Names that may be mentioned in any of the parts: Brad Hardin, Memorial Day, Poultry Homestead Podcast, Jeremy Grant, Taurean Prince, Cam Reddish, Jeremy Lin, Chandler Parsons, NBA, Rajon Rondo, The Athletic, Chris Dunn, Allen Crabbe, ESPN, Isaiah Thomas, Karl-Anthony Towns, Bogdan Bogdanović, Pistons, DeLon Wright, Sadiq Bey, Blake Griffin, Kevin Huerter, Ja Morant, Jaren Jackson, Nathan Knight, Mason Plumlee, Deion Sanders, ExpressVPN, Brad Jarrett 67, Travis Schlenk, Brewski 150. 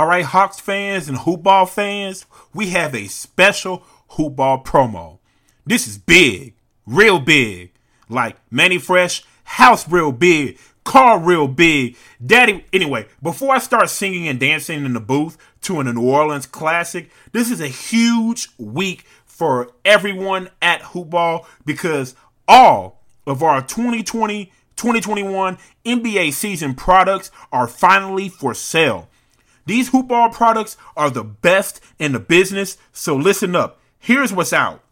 All right, Hawks fans and Hoopball fans, we have a special Hoopball promo. This is big, real big, like Manny Fresh, house real big, car real big, daddy. Anyway, before I start singing and dancing in the booth to a New Orleans classic, this is a huge week for everyone at Hoopball because all of our 2020-2021 NBA season products are finally for sale. These Hoopball products are the best in the business, so listen up. Here's what's out.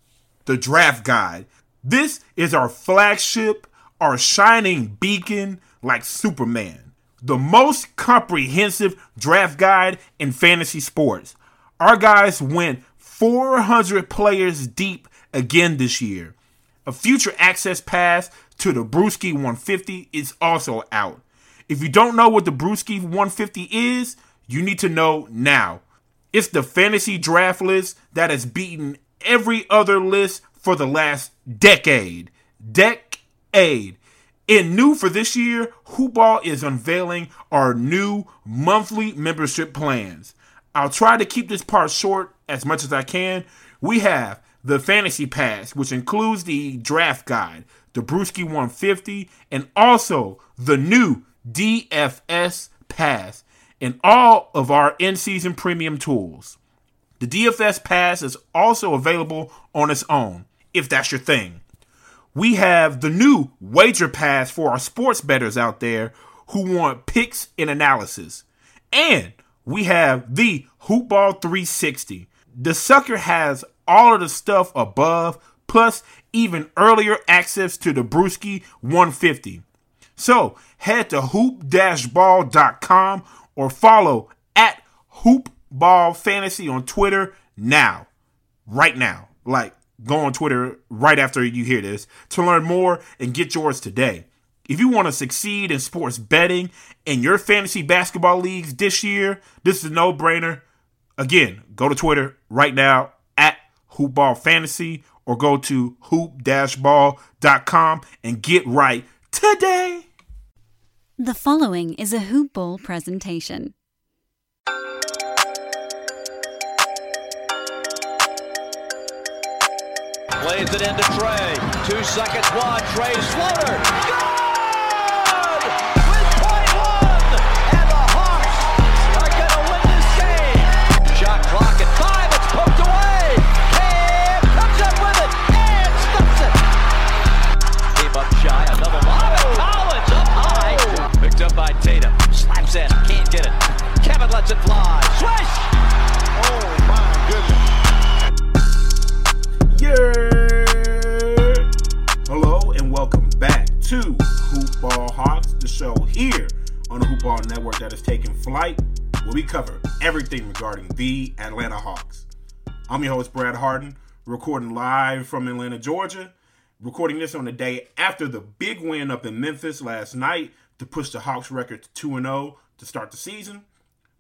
The Draft Guide. This is our flagship, our shining beacon like Superman. The most comprehensive draft guide in fantasy sports. Our guys went 400 players deep again this year. A future access pass to the Brewski 150 is also out. If you don't know what the Brewski 150 is, you need to know now. It's the fantasy draft list that has beaten every other list for the last decade. Decade. And new for this year, Hoopball is unveiling our new monthly membership plans. I'll try to keep this part short as much as I can. We have the Fantasy Pass, which includes the Draft Guide, the Brewski 150, and also the new DFS Pass, and all of our in-season premium tools. The DFS Pass is also available on its own, if that's your thing. We have the new Wager Pass for our sports bettors out there who want picks and analysis. And we have the Hoopball 360. The sucker has all of the stuff above, plus even earlier access to the Brewski 150. So head to hoop-ball.com or follow at Hoopball Fantasy on Twitter now, right now. Like, go on Twitter right after you hear this to learn more and get yours today. If you want to succeed in sports betting and your fantasy basketball leagues this year, this is a no-brainer. Again, go to Twitter right now at Hoopball Fantasy or go to hoop-ball.com and get right today. The following is a Hoop Ball presentation. Plays it into Trae. 2 seconds wide. Trae's floater. Good! With .1. And the Hawks are going to win this game. Shot clock at 5. It's poked away. Cam comes up with it and stops it. Came up shy. Another lob. Collins up high. Picked up by Tatum, slaps in, can't get it. Kevin lets it fly, swish! Oh my goodness. Yeah! Hello and welcome back to Hoopball Hawks, the show here on the Hoopball Network that is taking flight, where we cover everything regarding the Atlanta Hawks. I'm your host, Brad Hardin, recording live from Atlanta, Georgia. Recording this on the day after the big win up in Memphis last night to push the Hawks record to 2-0 to start the season.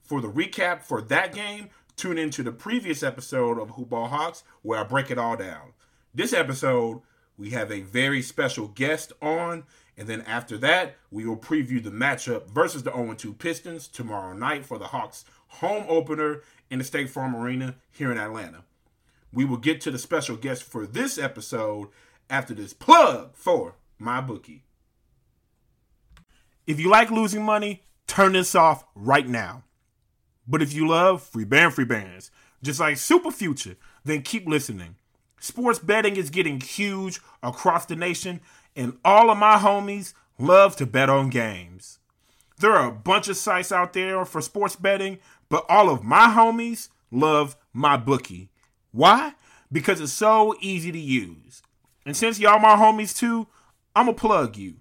For the recap for that game, tune into the previous episode of Hoopball Hawks where I break it all down. This episode, we have a very special guest on, and then after that, we will preview the matchup versus the 0-2 Pistons tomorrow night for the Hawks' home opener in the State Farm Arena here in Atlanta. We will get to the special guest for this episode after this plug for MyBookie. If you like losing money, turn this off right now. But if you love free bands, just like Super Future, then keep listening. Sports betting is getting huge across the nation, and all of my homies love to bet on games. There are a bunch of sites out there for sports betting, but all of my homies love MyBookie. Why? Because it's so easy to use. And since y'all my homies too, I'ma plug you.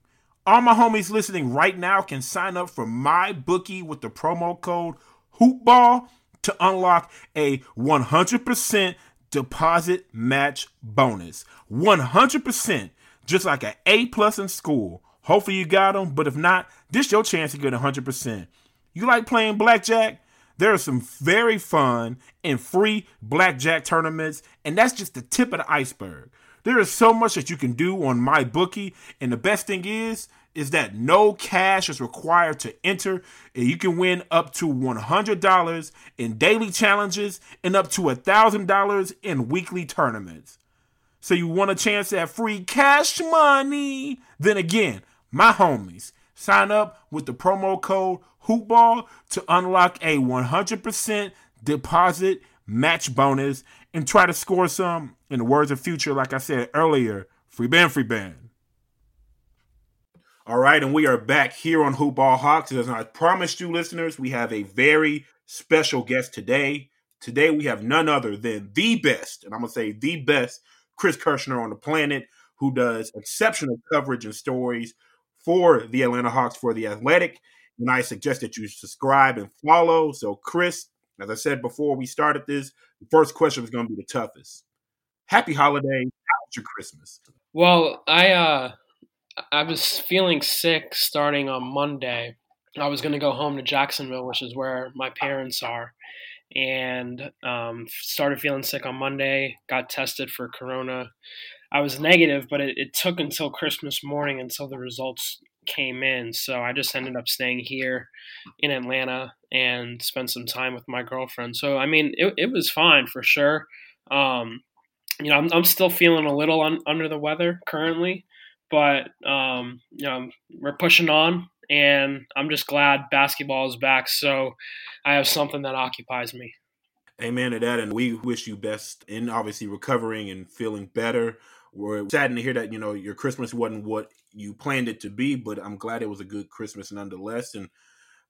All my homies listening right now can sign up for MyBookie with the promo code HOOPBALL to unlock a 100% deposit match bonus. 100%, just like an A+ in school. Hopefully you got them, but if not, this your chance to get 100%. You like playing blackjack? There are some very fun and free blackjack tournaments, and that's just the tip of the iceberg. There is so much that you can do on MyBookie, and the best thing is, is that no cash is required to enter, and you can win up to $100 in daily challenges and up to $1,000 in weekly tournaments. So you want a chance at free cash money? Then again, my homies, sign up with the promo code Hoopball to unlock a 100% deposit match bonus and try to score some, in the words of Future, like I said earlier, free band, free band. All right, and we are back here on Hoopball Hawks. As I promised you, listeners, we have a very special guest today. Today we have none other than the best, and I'm going to say the best, Chris Kirschner on the planet, who does exceptional coverage and stories for the Atlanta Hawks for The Athletic. And I suggest that you subscribe and follow. So, Chris, as I said before we started this, the first question is going to be the toughest. Happy holiday. How was your Christmas? Well, I was feeling sick starting on Monday. I was going to go home to Jacksonville, which is where my parents are, and started feeling sick on Monday, got tested for corona. I was negative, but it took until Christmas morning until the results came in. So I just ended up staying here in Atlanta and spent some time with my girlfriend. So, I mean, it was fine for sure. You know, I'm still feeling a little under the weather currently, but, you know, we're pushing on, and I'm just glad basketball is back. So I have something that occupies me. Amen to that. And we wish you best in obviously recovering and feeling better. We're saddened to hear that, you know, your Christmas wasn't what you planned it to be, but I'm glad it was a good Christmas nonetheless. And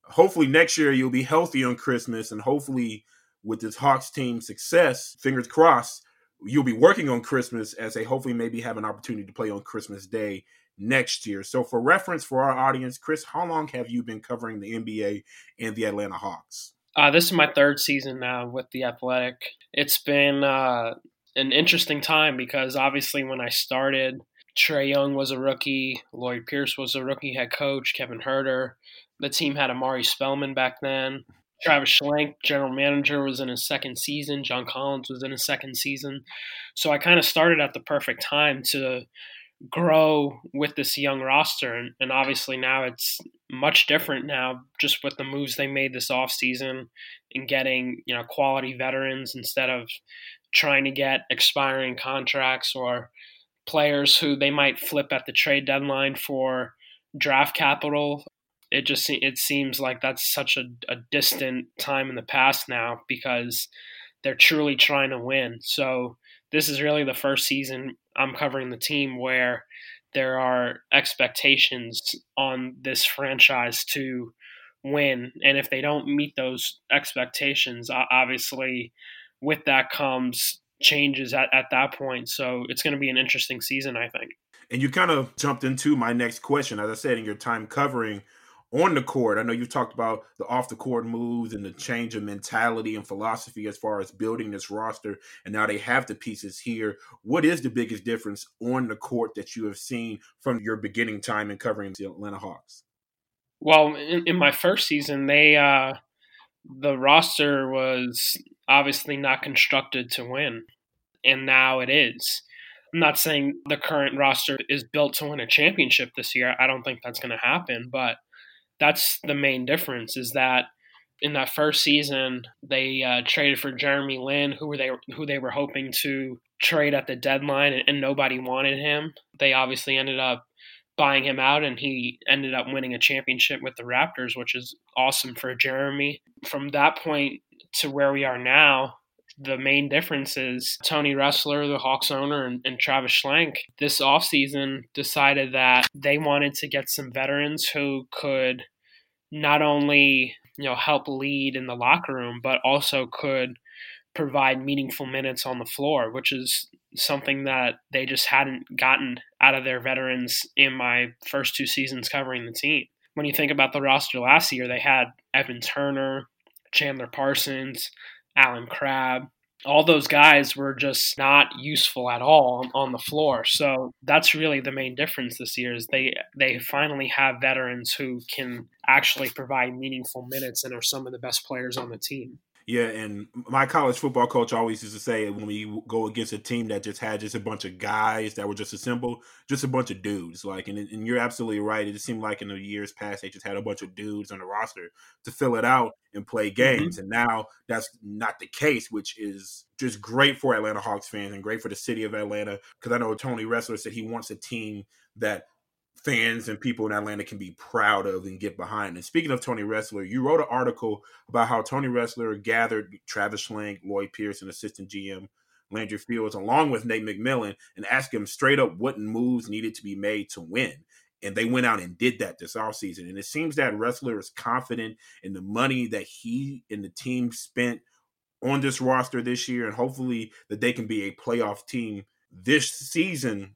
hopefully next year you'll be healthy on Christmas, and hopefully with this Hawks team success, fingers crossed, you'll be working on Christmas as they hopefully maybe have an opportunity to play on Christmas Day next year. So for reference for our audience, Chris, how long have you been covering the NBA and the Atlanta Hawks? This is my third season now with The Athletic. It's been an interesting time because obviously when I started, Trae Young was a rookie, Lloyd Pierce was a rookie head coach, Kevin Huerter. The team had Amari Spellman back then. Travis Schlenk, general manager, was in his second season. John Collins was in his second season. So I kind of started at the perfect time to grow with this young roster. And obviously now it's much different now just with the moves they made this offseason and getting, you know, quality veterans instead of trying to get expiring contracts or players who they might flip at the trade deadline for draft capital. It seems like that's such a distant time in the past now because they're truly trying to win. So this is really the first season I'm covering the team where there are expectations on this franchise to win. And if they don't meet those expectations, obviously with that comes changes at that point. So it's going to be an interesting season, I think. And you kind of jumped into my next question. As I said, in your time covering on the court, I know you've talked about the off the court moves and the change of mentality and philosophy as far as building this roster. And now they have the pieces here. What is the biggest difference on the court that you have seen from your beginning time in covering the Atlanta Hawks? Well, in my first season, the roster was obviously not constructed to win. And now it is. I'm not saying the current roster is built to win a championship this year. I don't think that's going to happen, but that's the main difference is that in that first season, they traded for Jeremy Lin, who they were hoping to trade at the deadline, and nobody wanted him. They obviously ended up buying him out, and he ended up winning a championship with the Raptors, which is awesome for Jeremy. From that point to where we are now, the main difference is Tony Ressler, the Hawks owner, and Travis Schlenk this offseason decided that they wanted to get some veterans who could not only, you know, help lead in the locker room, but also could provide meaningful minutes on the floor, which is something that they just hadn't gotten out of their veterans in my first two seasons covering the team. When you think about the roster last year, they had Evan Turner, Chandler Parsons, Alan Crabb, all those guys were just not useful at all on the floor. So that's really the main difference this year is they finally have veterans who can actually provide meaningful minutes and are some of the best players on the team. Yeah, and my college football coach always used to say when we go against a team that just had just a bunch of guys that were just assembled, just a bunch of dudes. Like, and you're absolutely right. It just seemed like in the years past, they just had a bunch of dudes on the roster to fill it out and play games. Mm-hmm. And now that's not the case, which is just great for Atlanta Hawks fans and great for the city of Atlanta. Because I know Tony Ressler said he wants a team that fans and people in Atlanta can be proud of and get behind. And speaking of Tony Ressler, you wrote an article about how Tony Ressler gathered Travis Schlenk, Lloyd Pierce, and assistant GM Landry Fields, along with Nate McMillan, and asked him straight up what moves needed to be made to win. And they went out and did that this offseason. And it seems that Ressler is confident in the money that he and the team spent on this roster this year, and hopefully that they can be a playoff team this season,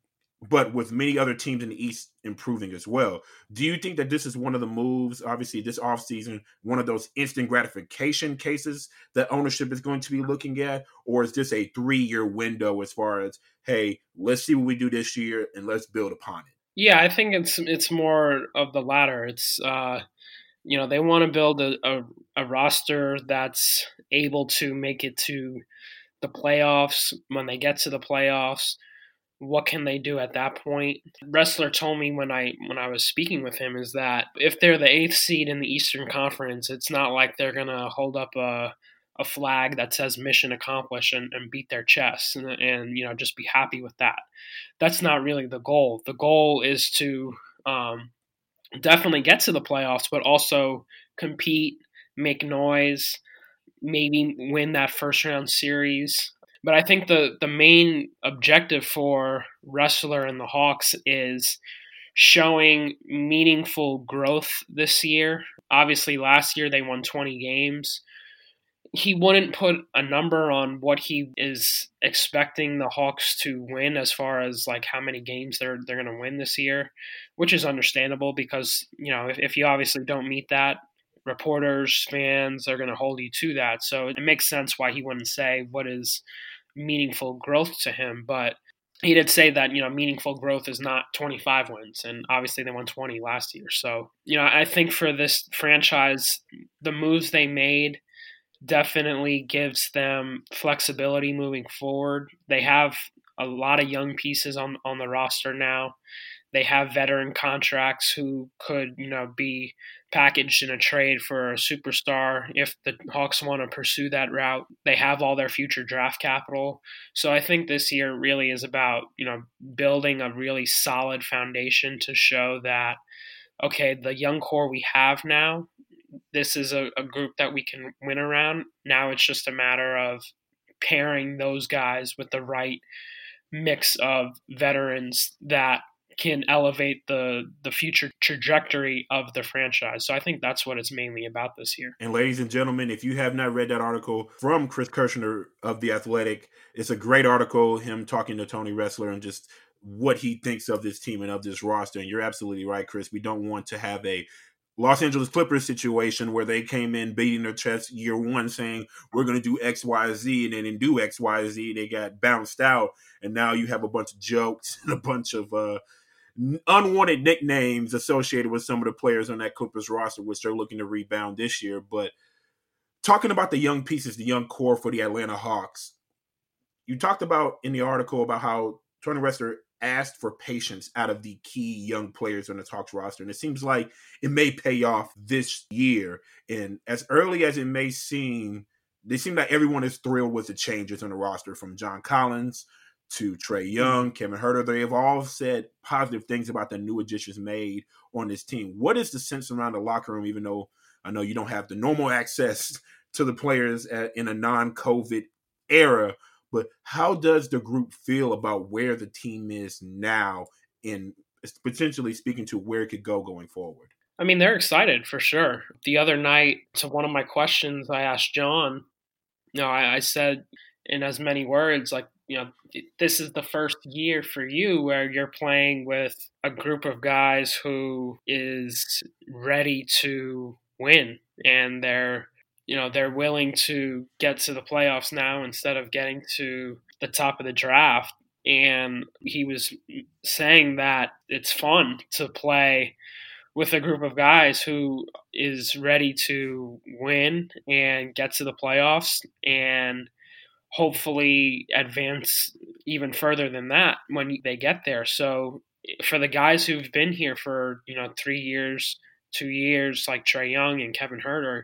but with many other teams in the East improving as well. Do you think that this is one of the moves, obviously this offseason, one of those instant gratification cases that ownership is going to be looking at? Or is this a 3-year window as far as, hey, let's see what we do this year and let's build upon it? Yeah, I think it's more of the latter. It's, you know, they want to build a roster that's able to make it to the playoffs. When they get to the playoffs, what can they do at that point? Ressler told me when I was speaking with him is that if they're the 8th seed in the Eastern Conference, it's not like they're going to hold up a flag that says mission accomplished and beat their chests and you know, just be happy with that. That's not really the goal. The goal is to definitely get to the playoffs, but also compete, make noise, maybe win that first round series. But I think the main objective for Ressler and the Hawks is showing meaningful growth this year. Obviously, last year they won 20 games. He wouldn't put a number on what he is expecting the Hawks to win as far as like how many games they're going to win this year, which is understandable because, you know, if you obviously don't meet that, reporters, fans are going to hold you to that. So it makes sense why he wouldn't say what is meaningful growth to him. But he did say that, you know, meaningful growth is not 25 wins. And obviously they won 20 last year. So, you know, I think for this franchise, the moves they made definitely gives them flexibility moving forward. They have a lot of young pieces on the roster now. They have veteran contracts who could, you know, be packaged in a trade for a superstar if the Hawks want to pursue that route. They have all their future draft capital. So I think this year really is about, you know, building a really solid foundation to show that, okay, the young core we have now, this is a group that we can win around. Now it's just a matter of pairing those guys with the right mix of veterans that can elevate the future trajectory of the franchise. So I think that's what it's mainly about this year. And ladies and gentlemen, if you have not read that article from Chris Kirschner of The Athletic, it's a great article, him talking to Tony Ressler and just what he thinks of this team and of this roster. And you're absolutely right, Chris. We don't want to have a Los Angeles Clippers situation where they came in beating their chest year one saying, we're going to do X, Y, Z, and they didn't do X, Y, Z. They got bounced out. And now you have a bunch of jokes and a bunch of unwanted nicknames associated with some of the players on that Clippers roster, which they're looking to rebound this year. But talking about the young pieces, the young core for the Atlanta Hawks, you talked about in the article about how Tony Ressler asked for patience out of the key young players on the Hawks roster. And it seems like it may pay off this year. And as early as it may seem, they seem like everyone is thrilled with the changes on the roster, from John Collins to Trae Young, Kevin Huerter. They have all said positive things about the new additions made on this team. What is the sense around the locker room, even though I know you don't have the normal access to the players in a non-COVID era, but how does the group feel about where the team is now and potentially speaking to where it could go going forward? I mean, they're excited for sure. The other night, to one of my questions I asked John, you know, I said in as many words, like, you know, this is the first year for you where you're playing with a group of guys who is ready to win, and they're, you know, they're willing to get to the playoffs now instead of getting to the top of the draft. And he was saying that it's fun to play with a group of guys who is ready to win and get to the playoffs and hopefully advance even further than that when they get there. So for the guys who've been here for, 3 years, 2 years, like Trae Young and Kevin Huerter,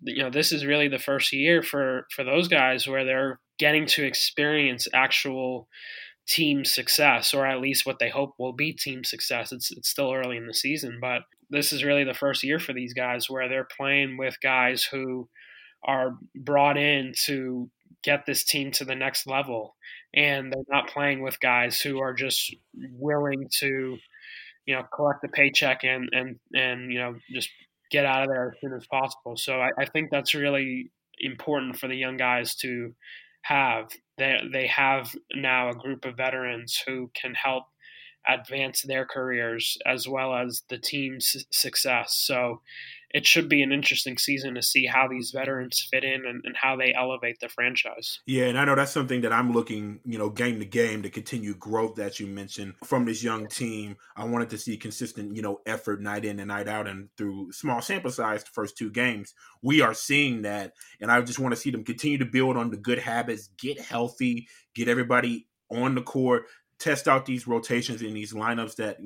this is really the first year for those guys where they're getting to experience actual team success, or at least what they hope will be team success. It's still early in the season, but this is really the first year for these guys where they're playing with guys who are brought in to get this team to the next level, and they're not playing with guys who are just willing to, collect the paycheck and just get out of there as soon as possible. So I think that's really important for the young guys to have. They have now a group of veterans who can help advance their careers as well as the team's success. So it should be an interesting season to see how these veterans fit in and how they elevate the franchise. Yeah, and I know that's something that I'm looking, game to game, to continue growth that you mentioned from this young team. I wanted to see consistent, effort night in and night out, and through small sample size, the first two games, we are seeing that. And I just want to see them continue to build on the good habits, get healthy, get everybody on the court, test out these rotations in these lineups that,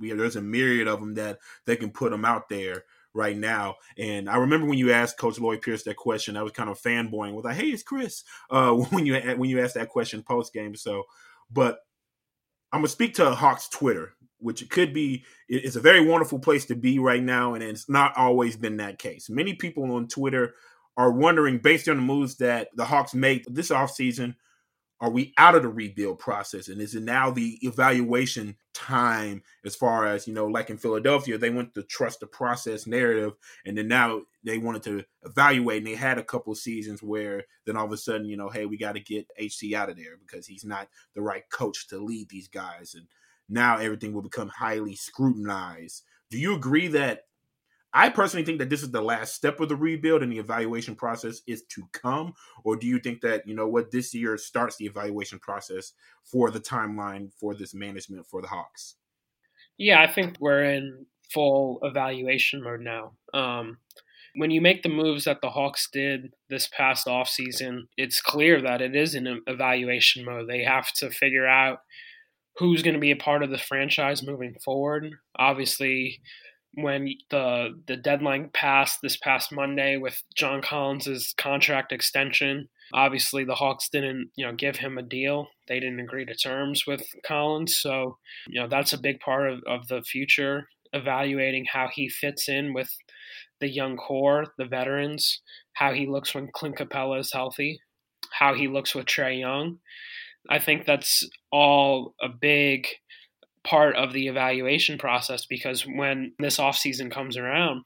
there's a myriad of them that they can put them out there right now. And I remember when you asked Coach Lloyd Pierce that question, I was kind of fanboying. I was like, hey, it's Chris, when you asked that question post-game. So, but I'm going to speak to Hawks Twitter, which it's a very wonderful place to be right now. And it's not always been that case. Many people on Twitter are wondering, based on the moves that the Hawks made this offseason, are we out of the rebuild process? And is it now the evaluation time, as far as, like in Philadelphia, they went to trust the process narrative, and then now they wanted to evaluate, and they had a couple of seasons where then all of a sudden, hey, we got to get HC out of there because he's not the right coach to lead these guys. And now everything will become highly scrutinized. Do you agree that I personally think that this is the last step of the rebuild and the evaluation process is to come? Or do you think that, this year starts the evaluation process for the timeline for this management for the Hawks? Yeah, I think we're in full evaluation mode now. When you make the moves that the Hawks did this past offseason, it's clear that it is in evaluation mode. They have to figure out who's going to be a part of the franchise moving forward. Obviously, when the deadline passed this past Monday with John Collins' contract extension, obviously the Hawks didn't, give him a deal. They didn't agree to terms with Collins. So, that's a big part of the future, evaluating how he fits in with the young core, the veterans, how he looks when Clint Capella is healthy, how he looks with Trae Young. I think that's all a big part of the evaluation process, because when this offseason comes around,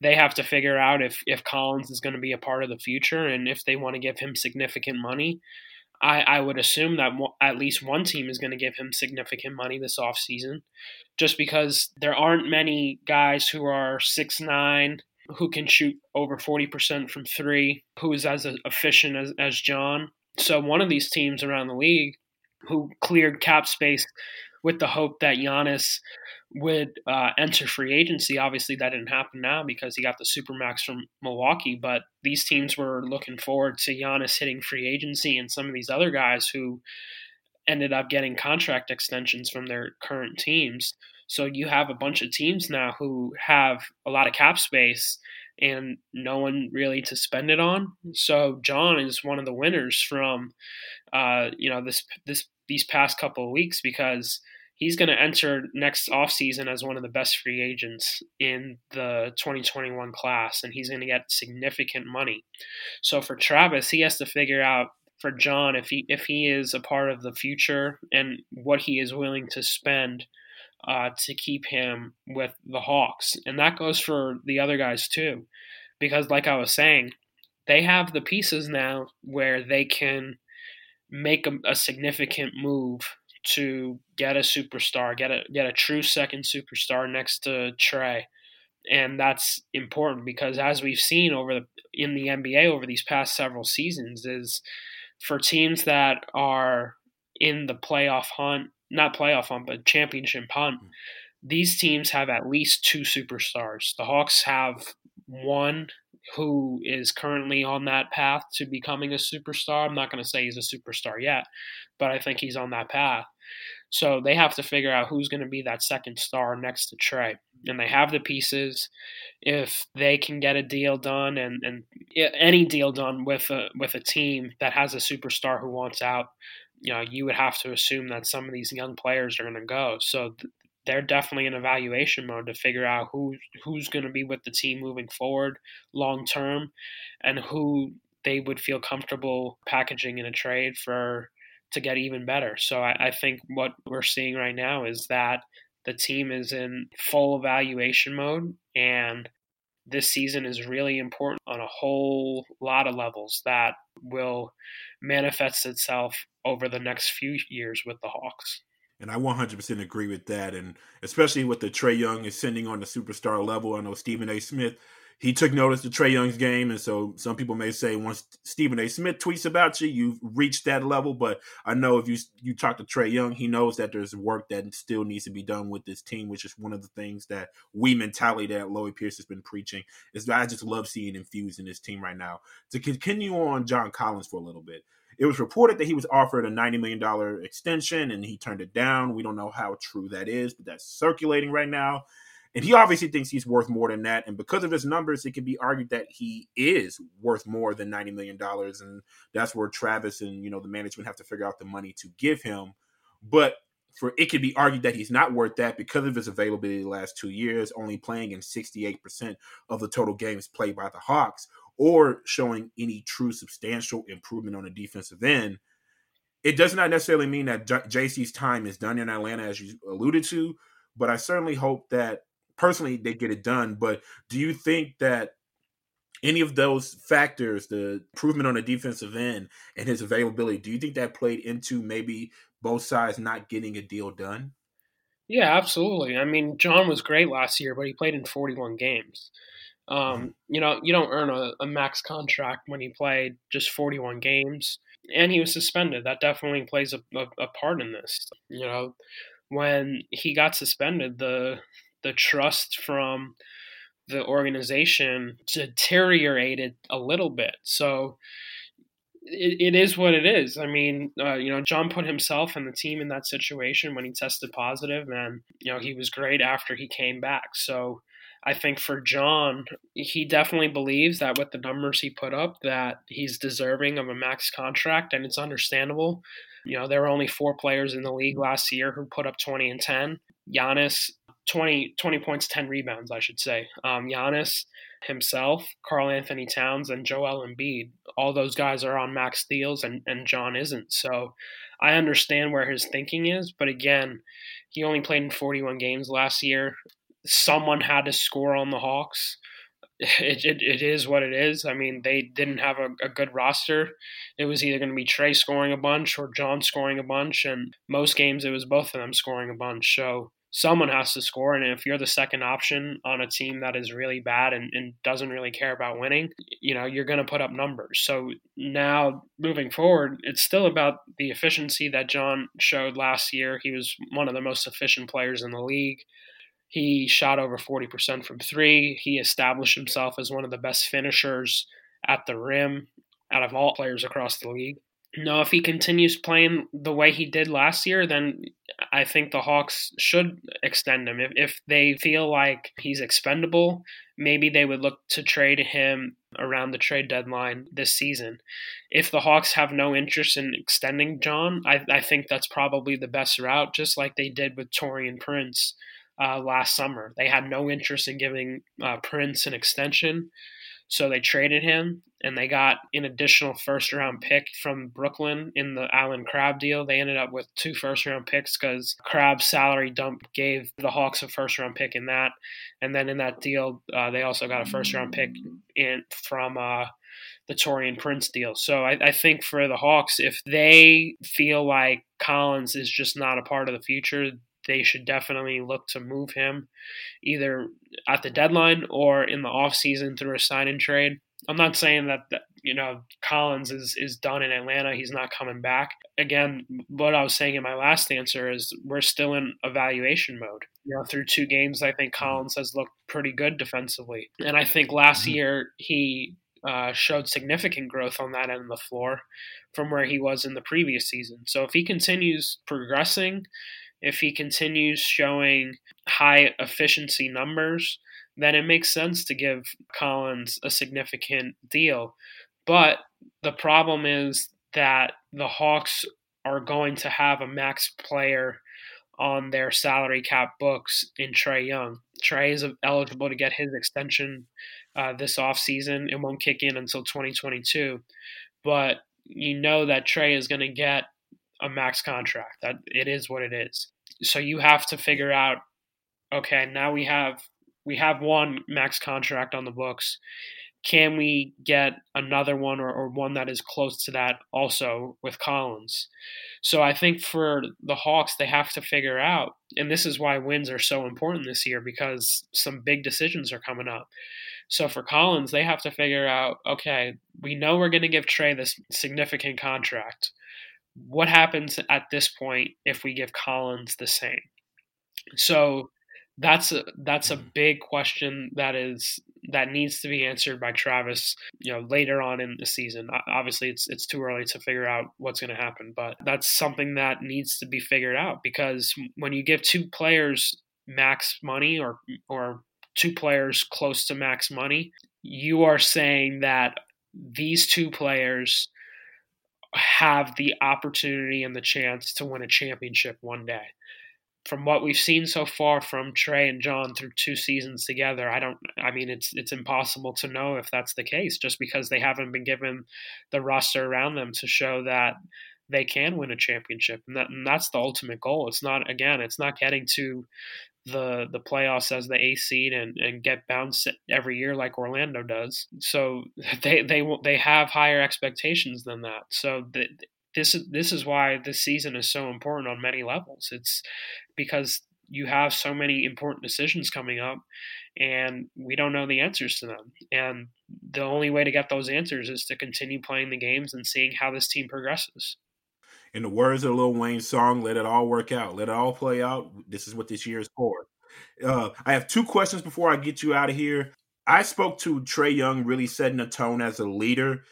they have to figure out if Collins is going to be a part of the future and if they want to give him significant money. I would assume that at least one team is going to give him significant money this offseason, just because there aren't many guys who are 6'9", who can shoot over 40% from three, who is as efficient as John. So one of these teams around the league who cleared cap space with the hope that Giannis would enter free agency. Obviously, that didn't happen now because he got the Supermax from Milwaukee, but these teams were looking forward to Giannis hitting free agency and some of these other guys who ended up getting contract extensions from their current teams. So you have a bunch of teams now who have a lot of cap space and no one really to spend it on. So John is one of the winners from these past couple of weeks, because he's going to enter next offseason as one of the best free agents in the 2021 class, and he's going to get significant money. So for Travis, he has to figure out for John if he is a part of the future and what he is willing to spend to keep him with the Hawks. And that goes for the other guys too, because like I was saying, they have the pieces now where they can make a significant move to get a superstar, get a true second superstar next to Trae. And that's important because, as we've seen in the NBA over these past several seasons, is for teams that are in the playoff hunt, not playoff hunt, but championship hunt, these teams have at least two superstars. The Hawks have one who is currently on that path to becoming a superstar. I'm not going to say he's a superstar yet, but I think he's on that path. So they have to figure out who's going to be that second star next to Trae. And they have the pieces. If they can get a deal done and any deal done with a team that has a superstar who wants out, you know, you would have to assume that some of these young players are going to go. So they're definitely in evaluation mode to figure out who's going to be with the team moving forward long term and who they would feel comfortable packaging in a trade for to get even better. So I think what we're seeing right now is that the team is in full evaluation mode, and this season is really important on a whole lot of levels that will manifest itself over the next few years with the Hawks. And I 100% agree with that, and especially with the Trae Young ascending on the superstar level. I know Stephen A. Smith, he took notice to Trae Young's game, and so some people may say once Stephen A. Smith tweets about you, you've reached that level. But I know if you talk to Trae Young, he knows that there's work that still needs to be done with this team, which is one of the things that we mentality that Lloyd Pierce has been preaching is that I just love seeing infused in this team right now. To continue on John Collins for a little bit, it was reported that he was offered a $90 million extension and he turned it down. We don't know how true that is, but that's circulating right now. And he obviously thinks he's worth more than that. And because of his numbers, it can be argued that he is worth more than $90 million. And that's where Travis and, you know, the management have to figure out the money to give him. But for it could be argued that he's not worth that because of his availability the last 2 years, only playing in 68% of the total games played by the Hawks or showing any true substantial improvement on the defensive end. It does not necessarily mean that JC's time is done in Atlanta, as you alluded to, but I certainly hope that personally they get it done. But do you think that any of those factors, the improvement on the defensive end and his availability, do you think that played into maybe both sides not getting a deal done? Yeah, absolutely. I mean, John was great last year, but he played in 41 games. You know, you don't earn a max contract when you play just 41 games, and he was suspended. That definitely plays a part in this. You know, when he got suspended, the trust from the organization deteriorated a little bit. So it is what it is. I mean, you know, John put himself and the team in that situation when he tested positive, and, you know, he was great after he came back. So I think for John, he definitely believes that with the numbers he put up, that he's deserving of a max contract, and it's understandable. You know, there were only four players in the league last year who put up 20 and 10. Giannis, 20 points, 10 rebounds, I should say. Giannis himself, Karl-Anthony Towns, and Joel Embiid. All those guys are on max deals, and John isn't. So I understand where his thinking is, but again, he only played in 41 games last year. Someone had to score on the Hawks. It is what it is. I mean, they didn't have a good roster. It was either going to be Trae scoring a bunch or John scoring a bunch, and most games it was both of them scoring a bunch. So someone has to score, and if you're the second option on a team that is really bad and doesn't really care about winning, you know, you're going to put up numbers. So now moving forward, it's still about the efficiency that John showed last year. He was one of the most efficient players in the league. He shot over 40% from three. He established himself as one of the best finishers at the rim out of all players across the league. Now, if he continues playing the way he did last year, then I think the Hawks should extend him. If they feel like he's expendable, maybe they would look to trade him around the trade deadline this season. If the Hawks have no interest in extending John, I think that's probably the best route, just like they did with Taurean Prince last summer. They had no interest in giving Prince an extension, so they traded him, and they got an additional first-round pick from Brooklyn in the Allen Crabbe deal. They ended up with 2 first-round picks because Crabbe's salary dump gave the Hawks a first-round pick in that, and then in that deal, they also got a first-round pick from the Taurean Prince deal. So I think for the Hawks, if they feel like Collins is just not a part of the future, they should definitely look to move him either at the deadline or in the offseason through a sign and trade. I'm not saying that, you know, Collins is done in Atlanta. He's not coming back. Again, what I was saying in my last answer is we're still in evaluation mode. You know, through two games, I think Collins has looked pretty good defensively. And I think last year he showed significant growth on that end of the floor from where he was in the previous season. So if he continues progressing, if he continues showing high efficiency numbers, then it makes sense to give Collins a significant deal. But the problem is that the Hawks are going to have a max player on their salary cap books in Trae Young. Trae is eligible to get his extension this offseason. It won't kick in until 2022. But you know that Trae is going to get a max contract. That it is what it is. So you have to figure out, okay, now we have one max contract on the books. Can we get another one or one that is close to that also with Collins? So I think for the Hawks, they have to figure out, and this is why wins are so important this year, because some big decisions are coming up. So for Collins, they have to figure out, okay, we know we're going to give Trae this significant contract. What happens at this point if we give Collins the same? So that's a big question that needs to be answered by Travis, you know, later on in the season. Obviously, it's too early to figure out what's going to happen, but that's something that needs to be figured out, because when you give two players max money or two players close to max money, you are saying that these two players have the opportunity and the chance to win a championship one day. From what we've seen so far from Trae and John through two seasons together, it's impossible to know if that's the case, just because they haven't been given the roster around them to show that they can win a championship. And that's the ultimate goal. It's not getting to the playoffs as the eighth seed and get bounced every year like Orlando does. So they have higher expectations than that. So this is why this season is so important on many levels. It's because you have so many important decisions coming up, and we don't know the answers to them. And the only way to get those answers is to continue playing the games and seeing how this team progresses. In the words of Lil Wayne's song, let it all work out. Let it all play out. This is what this year is for. I have two questions before I get you out of here. I spoke to Trae Young really setting a tone as a leader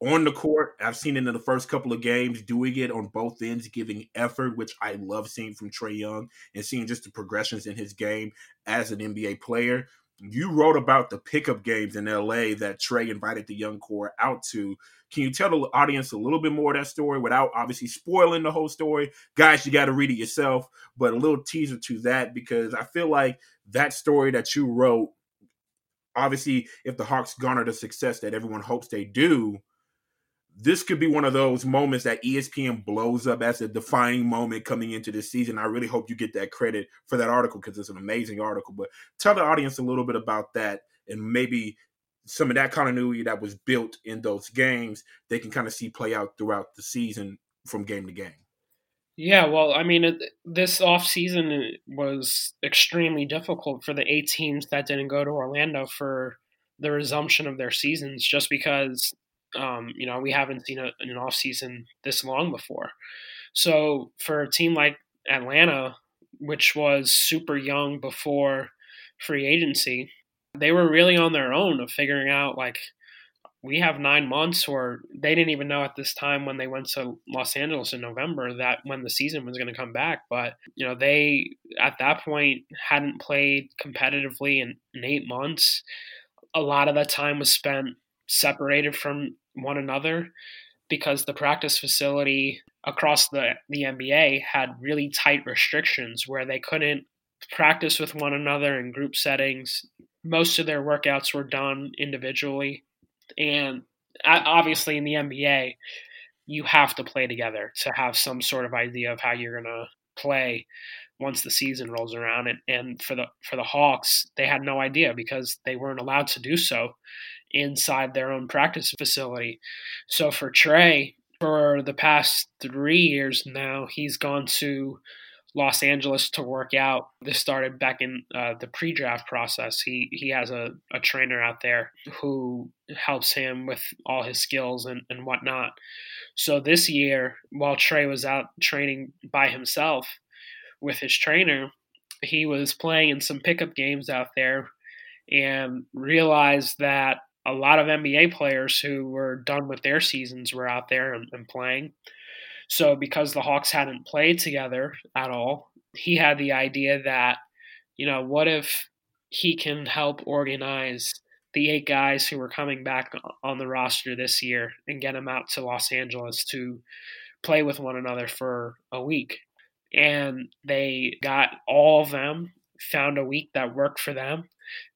on the court. I've seen it in the first couple of games, doing it on both ends, giving effort, which I love seeing from Trae Young, and seeing just the progressions in his game as an NBA player. You wrote about the pickup games in LA that Trae invited the young core out to. Can you tell the audience a little bit more of that story without obviously spoiling the whole story? Guys, you got to read it yourself, but a little teaser to that, because I feel like that story that you wrote, obviously, if the Hawks garner the success that everyone hopes they do, this could be one of those moments that ESPN blows up as a defining moment coming into this season. I really hope you get that credit for that article, because it's an amazing article. But tell the audience a little bit about that, and maybe some of that continuity that was built in those games, they can kind of see play out throughout the season from game to game. Yeah, well, this offseason was extremely difficult for the eight teams that didn't go to Orlando for the resumption of their seasons, just because we haven't seen an offseason this long before. So for a team like Atlanta, which was super young before free agency, they were really on their own of figuring out, like, we have 9 months, or they didn't even know at this time when they went to Los Angeles in November that when the season was going to come back. But, you know, they at that point hadn't played competitively in 8 months. A lot of that time was spent separated from one another, because the practice facility across the NBA had really tight restrictions where they couldn't practice with one another in group settings. Most of their workouts were done individually. And obviously in the NBA, you have to play together to have some sort of idea of how you're going to play once the season rolls around. And for the Hawks, they had no idea, because they weren't allowed to do so inside their own practice facility. So for Trae, for the past 3 years now, he's gone to Los Angeles to work out. This started back in the pre-draft process. He has a trainer out there who helps him with all his skills and whatnot. So this year, while Trae was out training by himself with his trainer, he was playing in some pickup games out there and realized that a lot of NBA players who were done with their seasons were out there and playing. So because the Hawks hadn't played together at all, he had the idea that, you know, what if he can help organize the 8 guys who were coming back on the roster this year and get them out to Los Angeles to play with one another for a week. And they got all of them, found a week that worked for them.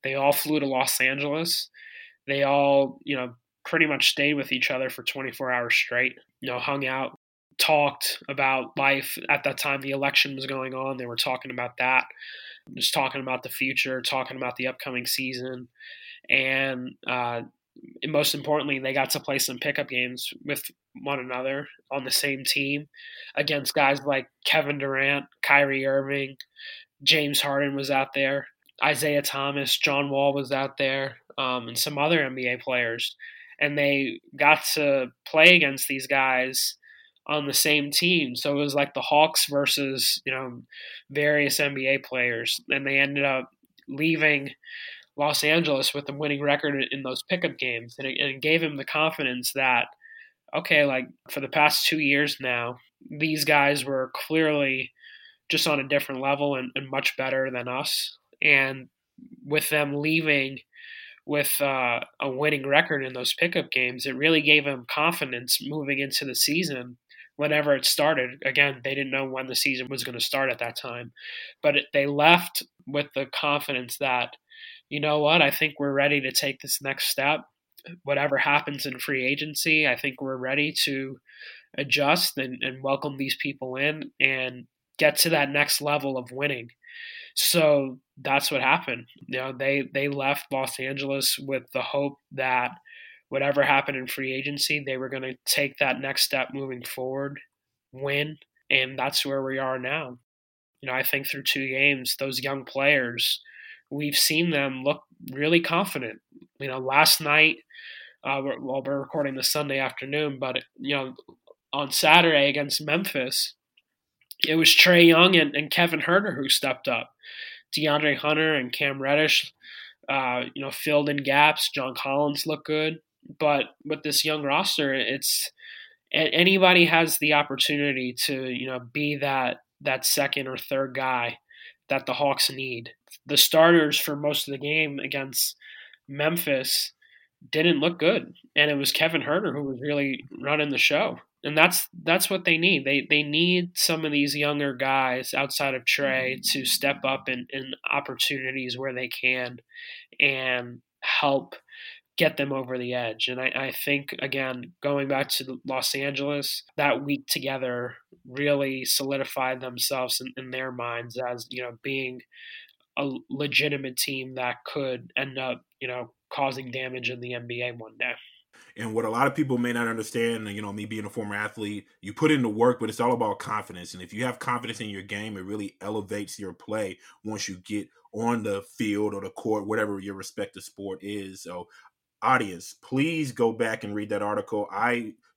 They all flew to Los Angeles. They all, you know, pretty much stayed with each other for 24 hours straight, you know, hung out, talked about life. At that time, the election was going on. They were talking about that, just talking about the future, talking about the upcoming season. And most importantly, they got to play some pickup games with one another on the same team against guys like Kevin Durant, Kyrie Irving, James Harden was out there, Isaiah Thomas, John Wall was out there, and some other NBA players. And they got to play against these guys on the same team. So it was like the Hawks versus, you know, various NBA players. And they ended up leaving Los Angeles with a winning record in those pickup games. And it gave him the confidence that, okay, like for the past 2 years now, these guys were clearly just on a different level and much better than us. And with them leaving with a winning record in those pickup games, it really gave him confidence moving into the season. Whenever it started, again, they didn't know when the season was going to start at that time, but they left with the confidence that, you know what, I think we're ready to take this next step. Whatever happens in free agency, I think we're ready to adjust and welcome these people in and get to that next level of winning. So that's what happened. You know, they left Los Angeles with the hope that whatever happened in free agency, they were going to take that next step moving forward, win, and that's where we are now. You know, I think through 2 games, those young players, we've seen them look really confident. You know, last night, we're recording this Sunday afternoon, but, you know, on Saturday against Memphis, it was Trae Young and Kevin Huerter who stepped up. DeAndre Hunter and Cam Reddish, you know, filled in gaps. John Collins looked good. But with this young roster, it's anybody has the opportunity to, you know, be that second or third guy that the Hawks need. The starters for most of the game against Memphis didn't look good, and it was Kevin Huerter who was really running the show. And that's what they need. They need some of these younger guys outside of Trae to step up in opportunities where they can and help get them over the edge. And I think, again, going back to Los Angeles, that week together really solidified themselves in their minds as, you know, being a legitimate team that could end up, you know, causing damage in the NBA one day. And what a lot of people may not understand, you know, me being a former athlete, you put in the work, but it's all about confidence. And if you have confidence in your game, it really elevates your play once you get on the field or the court, whatever your respective sport is. So audience, please go back and read that article.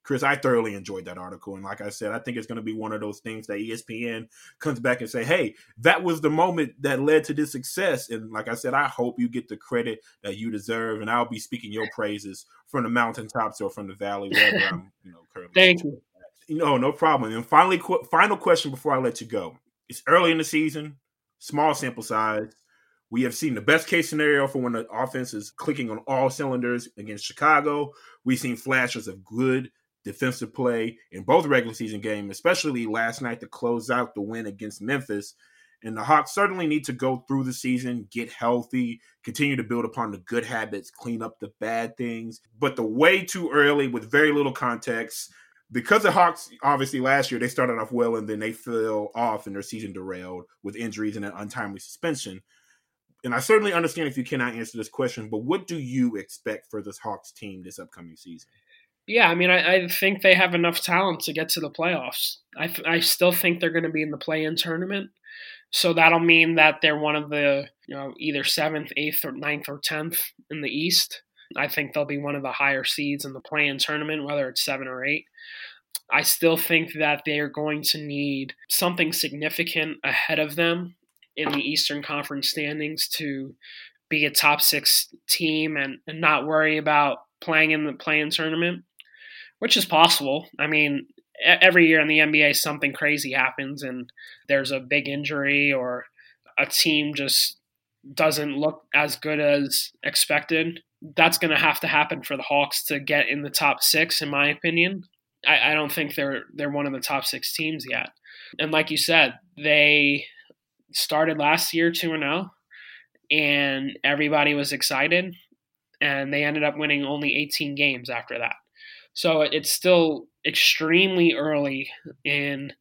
Chris, I thoroughly enjoyed that article. And like I said, I think it's going to be one of those things that ESPN comes back and say, hey, that was the moment that led to this success. And like I said, I hope you get the credit that you deserve. And I'll be speaking your praises from the mountaintops or from the valley, wherever I'm, you know, currently. Thank you. No problem. And finally, final question before I let you go. It's early in the season, small sample size. We have seen the best case scenario for when the offense is clicking on all cylinders against Chicago. We've seen flashes of good defensive play in both regular season games, especially last night to close out the win against Memphis. And the Hawks certainly need to go through the season, get healthy, continue to build upon the good habits, clean up the bad things. But the way too early with very little context, because the Hawks, obviously last year, they started off well and then they fell off and their season derailed with injuries and an untimely suspension. And I certainly understand if you cannot answer this question, but what do you expect for this Hawks team this upcoming season? Yeah, I mean, I think they have enough talent to get to the playoffs. I still think they're going to be in the play-in tournament. So that'll mean that they're one of the, you know, either 7th, 8th, or 9th, or 10th in the East. I think they'll be one of the higher seeds in the play-in tournament, whether it's 7 or 8. I still think that they are going to need something significant ahead of them in the Eastern Conference standings to be a top six team and not worry about playing in the play-in tournament, which is possible. I mean, every year in the NBA, something crazy happens and there's a big injury or a team just doesn't look as good as expected. That's going to have to happen for the Hawks to get in the top six, in my opinion. I don't think they're one of the top six teams yet. And like you said, they started last year 2-0, and everybody was excited, and they ended up winning only 18 games after that. So it's still extremely early in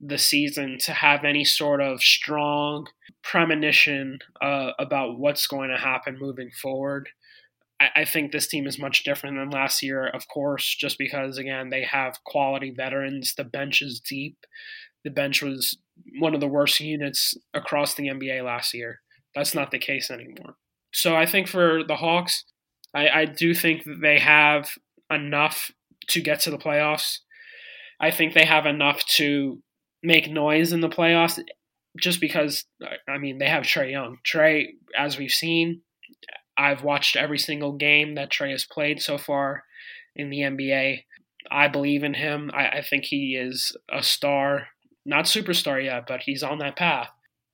the season to have any sort of strong premonition about what's going to happen moving forward. I think this team is much different than last year, of course, just because, again, they have quality veterans. The bench is deep. The bench was one of the worst units across the NBA last year. That's not the case anymore. So I think for the Hawks, I do think that they have enough to get to the playoffs. I think they have enough to make noise in the playoffs just because, I mean, they have Trae Young. Trae, as we've seen, I've watched every single game that Trae has played so far in the NBA. I believe in him. I think he is a star, not superstar yet, but he's on that path.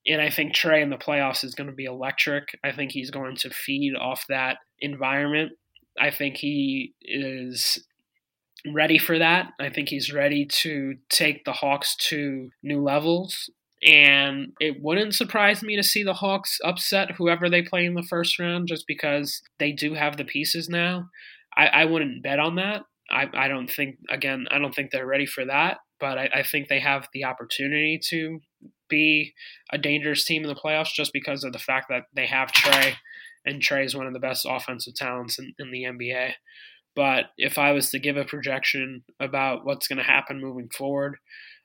And I think Trae in the playoffs is going to be electric. I think he's going to feed off that environment. I think he is ready for that. I think he's ready to take the Hawks to new levels. And it wouldn't surprise me to see the Hawks upset whoever they play in the first round just because they do have the pieces now. I wouldn't bet on that. I don't think, again, I don't think they're ready for that, but I think they have the opportunity to be a dangerous team in the playoffs just because of the fact that they have Trae, and Trae is one of the best offensive talents in the NBA. But if I was to give a projection about what's going to happen moving forward,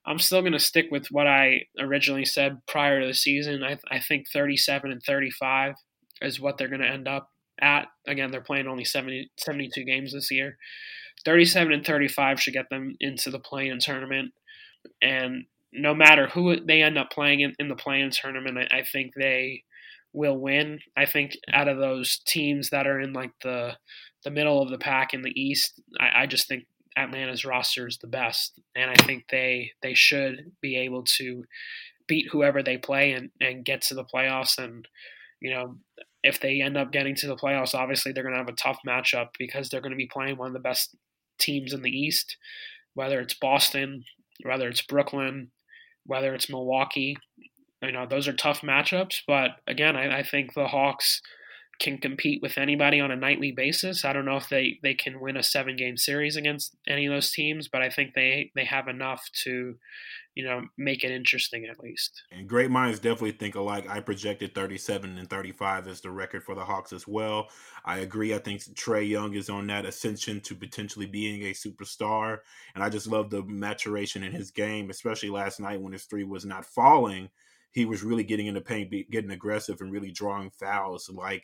I'm still going to stick with what I originally said prior to the season. I think 37-35 is what they're going to end up at. Again, they're playing only 72 games this year. 37-35 should get them into the play-in tournament. And no matter who they end up playing in the play-in tournament, I think they will win. I think out of those teams that are in like the middle of the pack in the East, I just think Atlanta's roster is the best, and I think they should be able to beat whoever they play and get to the playoffs. And, you know, if they end up getting to the playoffs, obviously they're going to have a tough matchup because they're going to be playing one of the best teams in the East, whether it's Boston, whether it's Brooklyn, whether it's Milwaukee. You know, those are tough matchups, but again, I think the Hawks can compete with anybody on a nightly basis. I don't know if they can win a 7-game series against any of those teams, but I think they have enough to, you know, make it interesting at least. And great minds definitely think alike. I projected 37-35 as the record for the Hawks as well. I agree. I think Trae Young is on that ascension to potentially being a superstar. And I just love the maturation in his game, especially last night when his three was not falling. He was really getting in the paint, getting aggressive and really drawing fouls like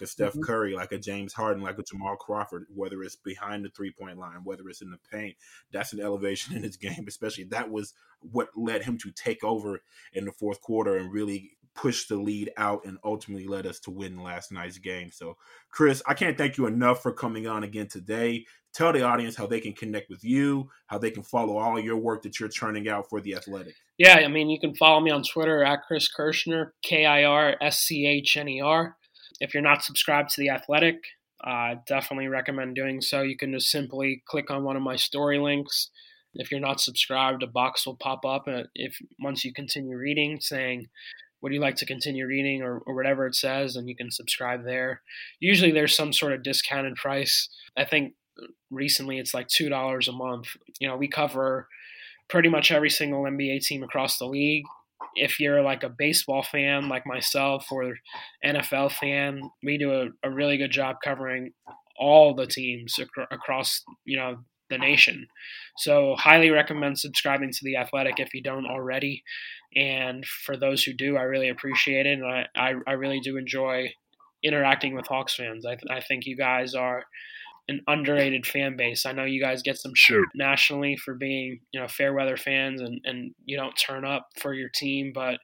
a Steph Curry, like a James Harden, like a Jamal Crawford, whether it's behind the three-point line, whether it's in the paint. That's an elevation in his game, especially. That was what led him to take over in the fourth quarter and really push the lead out and ultimately led us to win last night's game. So, Chris, I can't thank you enough for coming on again today. Tell the audience how they can connect with you, how they can follow all of your work that you're churning out for The Athletic. Yeah, I mean, you can follow me on Twitter at Chris Kirschner, KIRSCHNER. If you're not subscribed to The Athletic, I definitely recommend doing so. You can just simply click on one of my story links. If you're not subscribed, a box will pop up, and once you continue reading, saying, would you like to continue reading, or whatever it says, and you can subscribe there. Usually there's some sort of discounted price. I think recently it's like $2 a month. You know, we cover pretty much every single NBA team across the league. If you're like a baseball fan like myself or NFL fan, we do a really good job covering all the teams across, you know, the nation. So highly recommend subscribing to The Athletic if you don't already. And for those who do, I really appreciate it. And I really do enjoy interacting with Hawks fans. I think you guys are an underrated fan base. I know you guys get some shit nationally for being, you know, fair weather fans and you don't turn up for your team, but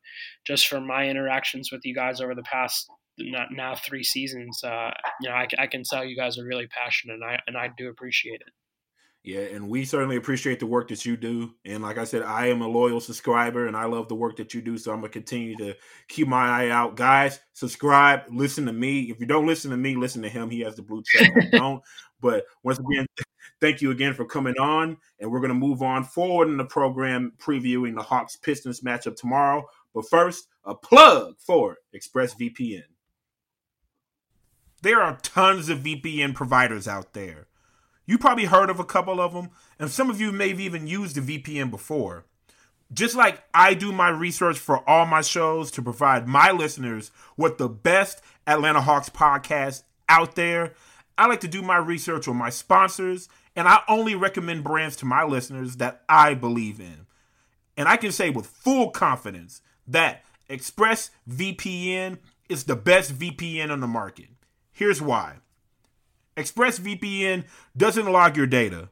just from my interactions with you guys over the past now 3 seasons, you know, I can tell you guys are really passionate, and I do appreciate it. Yeah, and we certainly appreciate the work that you do. And like I said, I am a loyal subscriber, and I love the work that you do, so I'm going to continue to keep my eye out. Guys, subscribe, listen to me. If you don't listen to me, listen to him. He has the blue check. I don't. But once again, thank you again for coming on, and we're going to move on forward in the program, previewing the Hawks-Pistons matchup tomorrow. But first, a plug for ExpressVPN. There are tons of VPN providers out there. You probably heard of a couple of them, and some of you may have even used a VPN before. Just like I do my research for all my shows to provide my listeners with the best Atlanta Hawks podcast out there, I like to do my research on my sponsors, and I only recommend brands to my listeners that I believe in. And I can say with full confidence that ExpressVPN is the best VPN on the market. Here's why. ExpressVPN doesn't log your data.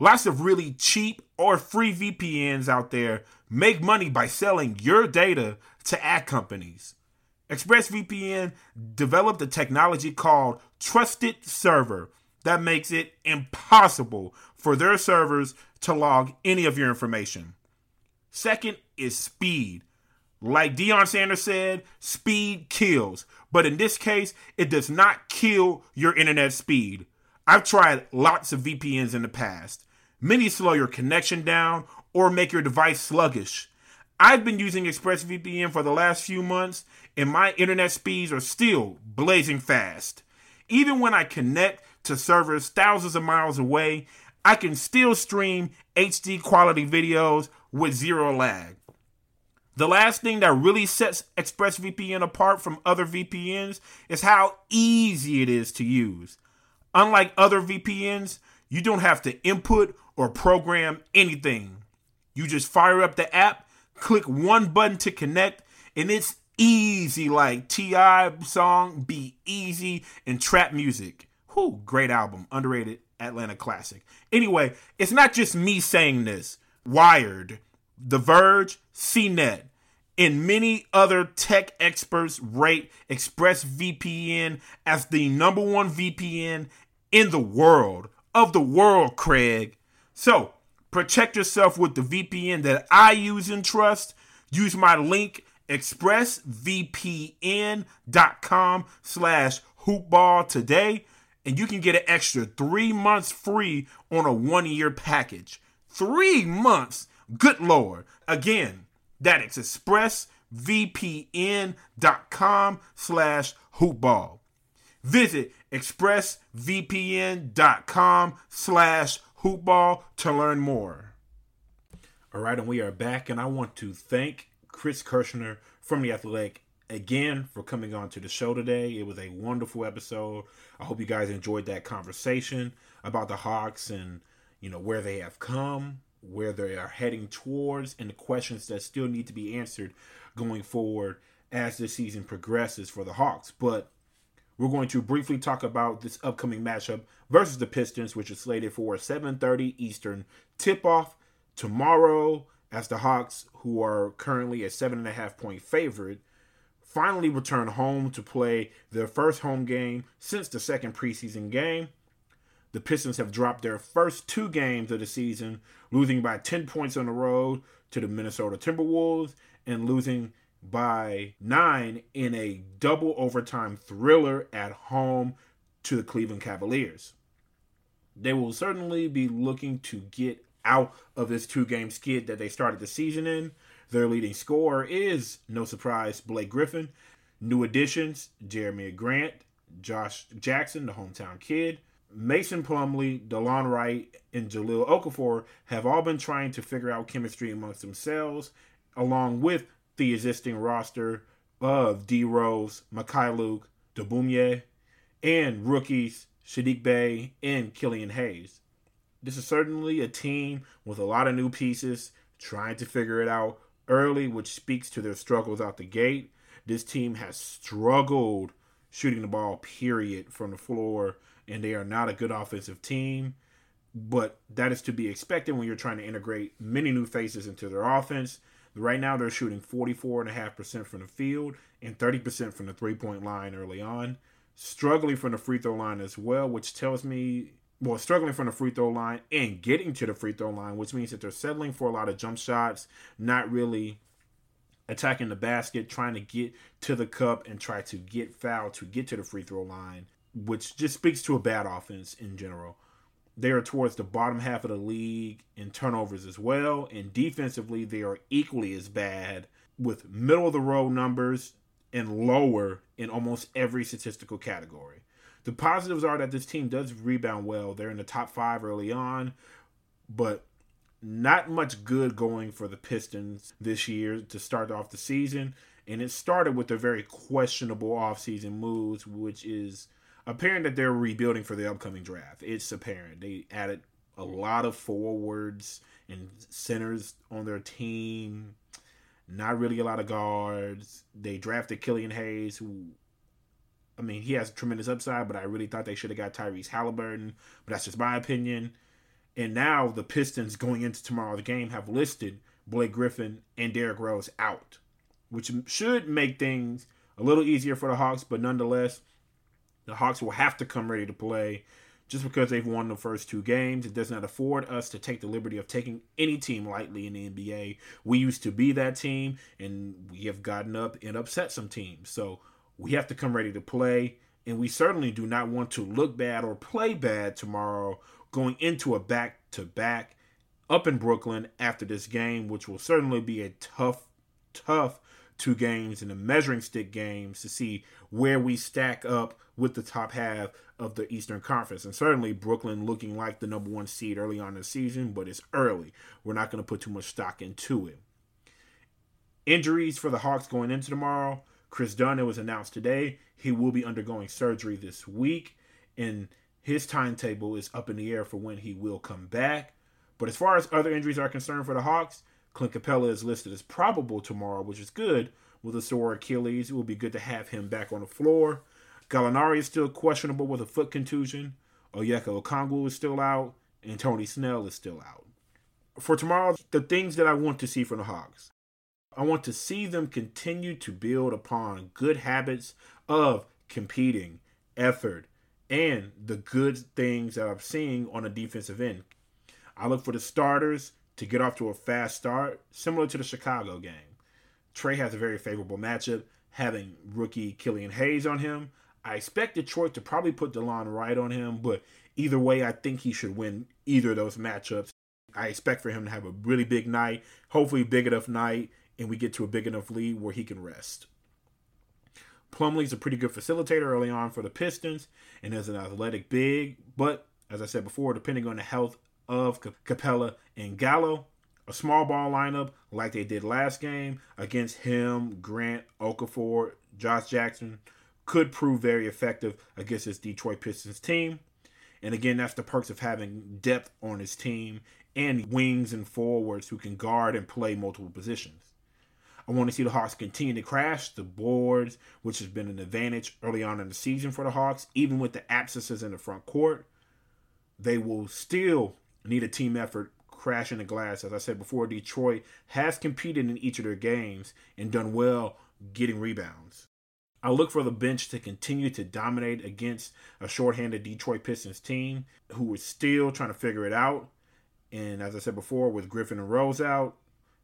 Lots of really cheap or free VPNs out there make money by selling your data to ad companies. ExpressVPN developed a technology called Trusted Server that makes it impossible for their servers to log any of your information. Second is speed. Like Deion Sanders said, speed kills. But in this case, it does not kill your internet speed. I've tried lots of VPNs in the past. Many slow your connection down or make your device sluggish. I've been using ExpressVPN for the last few months, and my internet speeds are still blazing fast. Even when I connect to servers thousands of miles away, I can still stream HD quality videos with zero lag. The last thing that really sets ExpressVPN apart from other VPNs is how easy it is to use. Unlike other VPNs, you don't have to input or program anything. You just fire up the app, click one button to connect, and it's easy like T.I.'s song Be Easy and Trap Music. Whew, great album, underrated Atlanta classic. Anyway, it's not just me saying this. Wired, The Verge, CNET, and many other tech experts rate ExpressVPN as the #1 VPN in the world, Craig. So protect yourself with the VPN that I use and trust. Use my link, expressvpn.com/hoopball today, and you can get an extra 3 months free on a 1-year package. 3 months. Good Lord. Again, that is expressvpn.com/hoopball. Visit expressvpn.com/hoopball to learn more. All right, and we are back, and I want to thank Chris Kirschner from The Athletic again for coming on to the show today. It was a wonderful episode. I hope you guys enjoyed that conversation about the Hawks and, you know, where they have come, where they are heading towards, and the questions that still need to be answered going forward as the season progresses for the Hawks. But we're going to briefly talk about this upcoming matchup versus the Pistons, which is slated for a 7:30 Eastern tip-off tomorrow, as the Hawks, who are currently a 7.5-point favorite, finally return home to play their first home game since the second preseason game. The Pistons have dropped their first 2 games of the season, losing by 10 points on the road to the Minnesota Timberwolves and losing by 9 in a double overtime thriller at home to the Cleveland Cavaliers. They will certainly be looking to get out of this 2-game skid that they started the season in. Their leading scorer is, no surprise, Blake Griffin. New additions, Jeremy Grant, Josh Jackson, the hometown kid, Mason Plumlee, DeLon Wright, and Jahlil Okafor have all been trying to figure out chemistry amongst themselves, along with the existing roster of D. Rose, Makai Luke, Dabumye, and rookies Sadiq Bey and Killian Hayes. This is certainly a team with a lot of new pieces trying to figure it out early, which speaks to their struggles out the gate. This team has struggled shooting the ball, period, from the floor and they are not a good offensive team. But that is to be expected when you're trying to integrate many new faces into their offense. Right now, they're shooting 44.5% from the field and 30% from the three-point line early on. Struggling from the free throw line as well, which tells me... Well, struggling from the free throw line and getting to the free throw line, which means that they're settling for a lot of jump shots, not really attacking the basket, trying to get to the cup and try to get fouled to get to the free throw line, which just speaks to a bad offense in general. They are towards the bottom half of the league in turnovers as well, and defensively they are equally as bad, with middle-of-the-road numbers and lower in almost every statistical category. The positives are that this team does rebound well. They're in the top five early on, but not much good going for the Pistons this year to start off the season. And it started with their very questionable offseason moves, which is apparent that they're rebuilding for the upcoming draft. It's apparent. They added a lot of forwards and centers on their team, not really a lot of guards. They drafted Killian Hayes, who, I mean, he has tremendous upside, but I really thought they should have got Tyrese Halliburton. But that's just my opinion. And now the Pistons going into tomorrow's game have listed Blake Griffin and Derrick Rose out, which should make things a little easier for the Hawks. But nonetheless, the Hawks will have to come ready to play. Just because they've won the first two games, it does not afford us to take the liberty of taking any team lightly in the NBA. We used to be that team, and we have gotten up and upset some teams. So we have to come ready to play, and we certainly do not want to look bad or play bad tomorrow going into a back-to-back up in Brooklyn after this game, which will certainly be a tough two games and a measuring stick games to see where we stack up with the top half of the Eastern Conference. And certainly Brooklyn looking like the number one seed early on in the season, but it's early. We're not going to put too much stock into it. Injuries for the Hawks going into tomorrow. Chris Dunn, it was announced today, he will be undergoing surgery this week, and his timetable is up in the air for when he will come back. But as far as other injuries are concerned for the Hawks, Clint Capella is listed as probable tomorrow, which is good. With a sore Achilles, it will be good to have him back on the floor. Gallinari is still questionable with a foot contusion. Onyeka Okongwu is still out, and Tony Snell is still out. For tomorrow, the things that I want to see from the Hawks. I want to see them continue to build upon good habits of competing, effort, and the good things that I'm seeing on the defensive end. I look for the starters to get off to a fast start, similar to the Chicago game. Trae has a very favorable matchup, having rookie Killian Hayes on him. I expect Detroit to probably put DeLon Wright on him, but either way, I think he should win either of those matchups. I expect for him to have a really big night, hopefully big enough night, and we get to a big enough lead where he can rest. Plumlee's a pretty good facilitator early on for the Pistons and is an athletic big. But, as I said before, depending on the health of Capella and Gallo, a small ball lineup like they did last game against him, Grant, Okafor, Josh Jackson could prove very effective against this Detroit Pistons team. And again, that's the perks of having depth on his team and wings and forwards who can guard and play multiple positions. I want to see the Hawks continue to crash the boards, which has been an advantage early on in the season for the Hawks. Even with the absences in the front court, they will still need a team effort crashing the glass. As I said before, Detroit has competed in each of their games and done well getting rebounds. I look for the bench to continue to dominate against a shorthanded Detroit Pistons team who is still trying to figure it out. And as I said before, with Griffin and Rose out,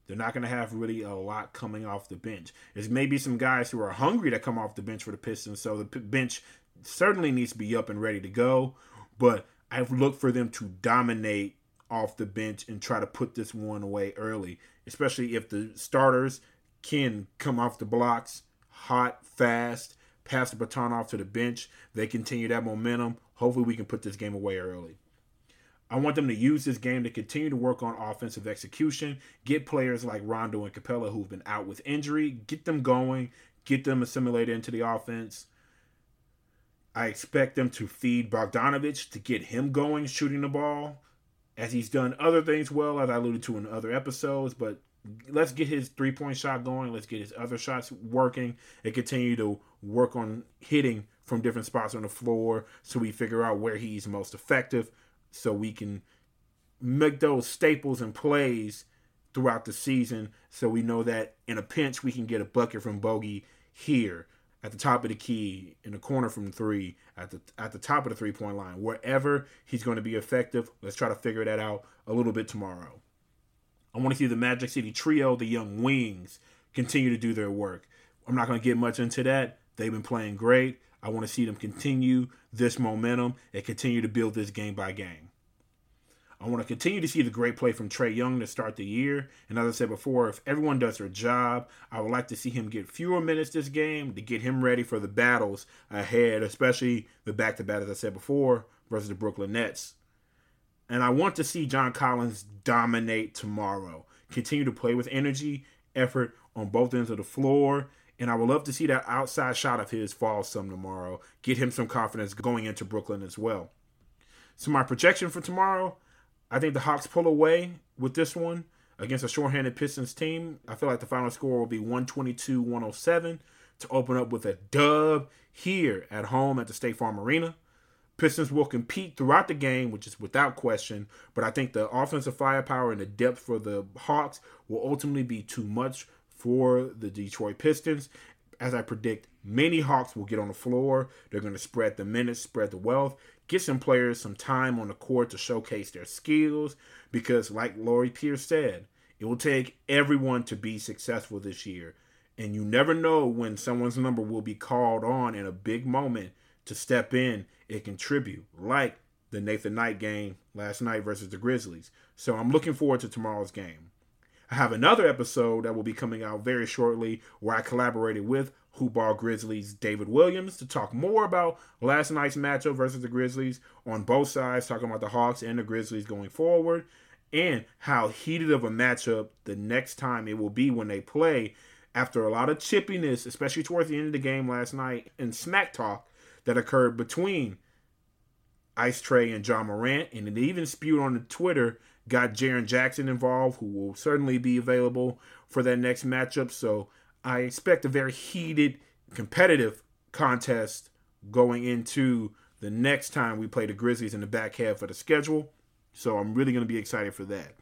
they're not going to have really a lot coming off the bench. There's maybe some guys who are hungry that come off the bench for the Pistons, so the bench certainly needs to be up and ready to go. But I've looked for them to dominate off the bench and try to put this one away early, especially if the starters can come off the blocks hot, fast, pass the baton off to the bench. They continue that momentum. Hopefully we can put this game away early. I want them to use this game to continue to work on offensive execution, get players like Rondo and Capella who've been out with injury, get them going, get them assimilated into the offense. I expect them to feed Bogdanović to get him going, shooting the ball, as he's done other things well, as I alluded to in other episodes. But let's get his three-point shot going. Let's get his other shots working and continue to work on hitting from different spots on the floor so we figure out where he's most effective so we can make those staples and plays throughout the season so we know that in a pinch we can get a bucket from Bogey here at the top of the key, in the corner from three, at the top of the three-point line. Wherever he's going to be effective, let's try to figure that out a little bit tomorrow. I want to see the Magic City trio, the young wings, continue to do their work. I'm not going to get much into that. They've been playing great. I want to see them continue this momentum and continue to build this game by game. I want to continue to see the great play from Trae Young to start the year. And as I said before, if everyone does their job, I would like to see him get fewer minutes this game to get him ready for the battles ahead, especially the back-to-back, as I said before, versus the Brooklyn Nets. And I want to see John Collins dominate tomorrow, continue to play with energy, effort on both ends of the floor. And I would love to see that outside shot of his fall some tomorrow, get him some confidence going into Brooklyn as well. So my projection for tomorrow, I think the Hawks pull away with this one against a shorthanded Pistons team. I feel like the final score will be 122-107 to open up with a dub here at home at the State Farm Arena. Pistons will compete throughout the game, which is without question, but I think the offensive firepower and the depth for the Hawks will ultimately be too much for the Detroit Pistons. As I predict, many Hawks will get on the floor. They're going to spread the minutes, spread the wealth, get some players some time on the court to showcase their skills because, like Lloyd Pierce said, it will take everyone to be successful this year. And you never know when someone's number will be called on in a big moment to step in and contribute, like the Nathan Knight game last night versus the Grizzlies. So I'm looking forward to tomorrow's game. I have another episode that will be coming out very shortly where I collaborated with Hooball Grizzlies David Williams to talk more about last night's matchup versus the Grizzlies on both sides, talking about the Hawks and the Grizzlies going forward and how heated of a matchup the next time it will be when they play after a lot of chippiness, especially towards the end of the game last night and smack talk that occurred between Ice Trae and John Morant, and it even spewed on Twitter. Got Jaren Jackson involved, who will certainly be available for that next matchup. So I expect a very heated, competitive contest going into the next time we play the Grizzlies in the back half of the schedule. So I'm really going to be excited for that.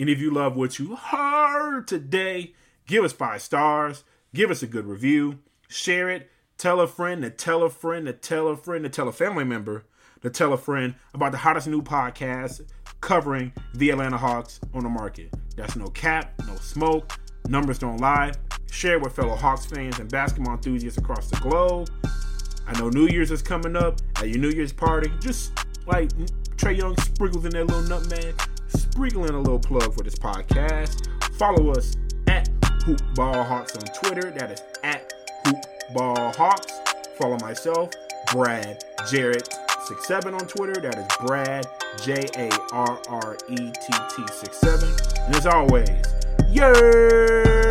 And if you love what you heard today, give us 5 stars. Give us a good review. Share it. Tell a friend to tell a friend to tell a friend to tell a family member to tell a friend about the hottest new podcast covering the Atlanta Hawks on the market. That's no cap, no smoke, numbers don't lie. Share with fellow Hawks fans and basketball enthusiasts across the globe. I know New Year's is coming up. At your New Year's party, just like Trae Young sprinkles in that little nutmeg, sprinkling a little plug for this podcast. Follow us at Hoopball Hawks on Twitter. That is at Hoopball Hawks. Follow myself, Brad Jarrett 67 on Twitter. That is Brad Jarrett 67. And as always, yeah.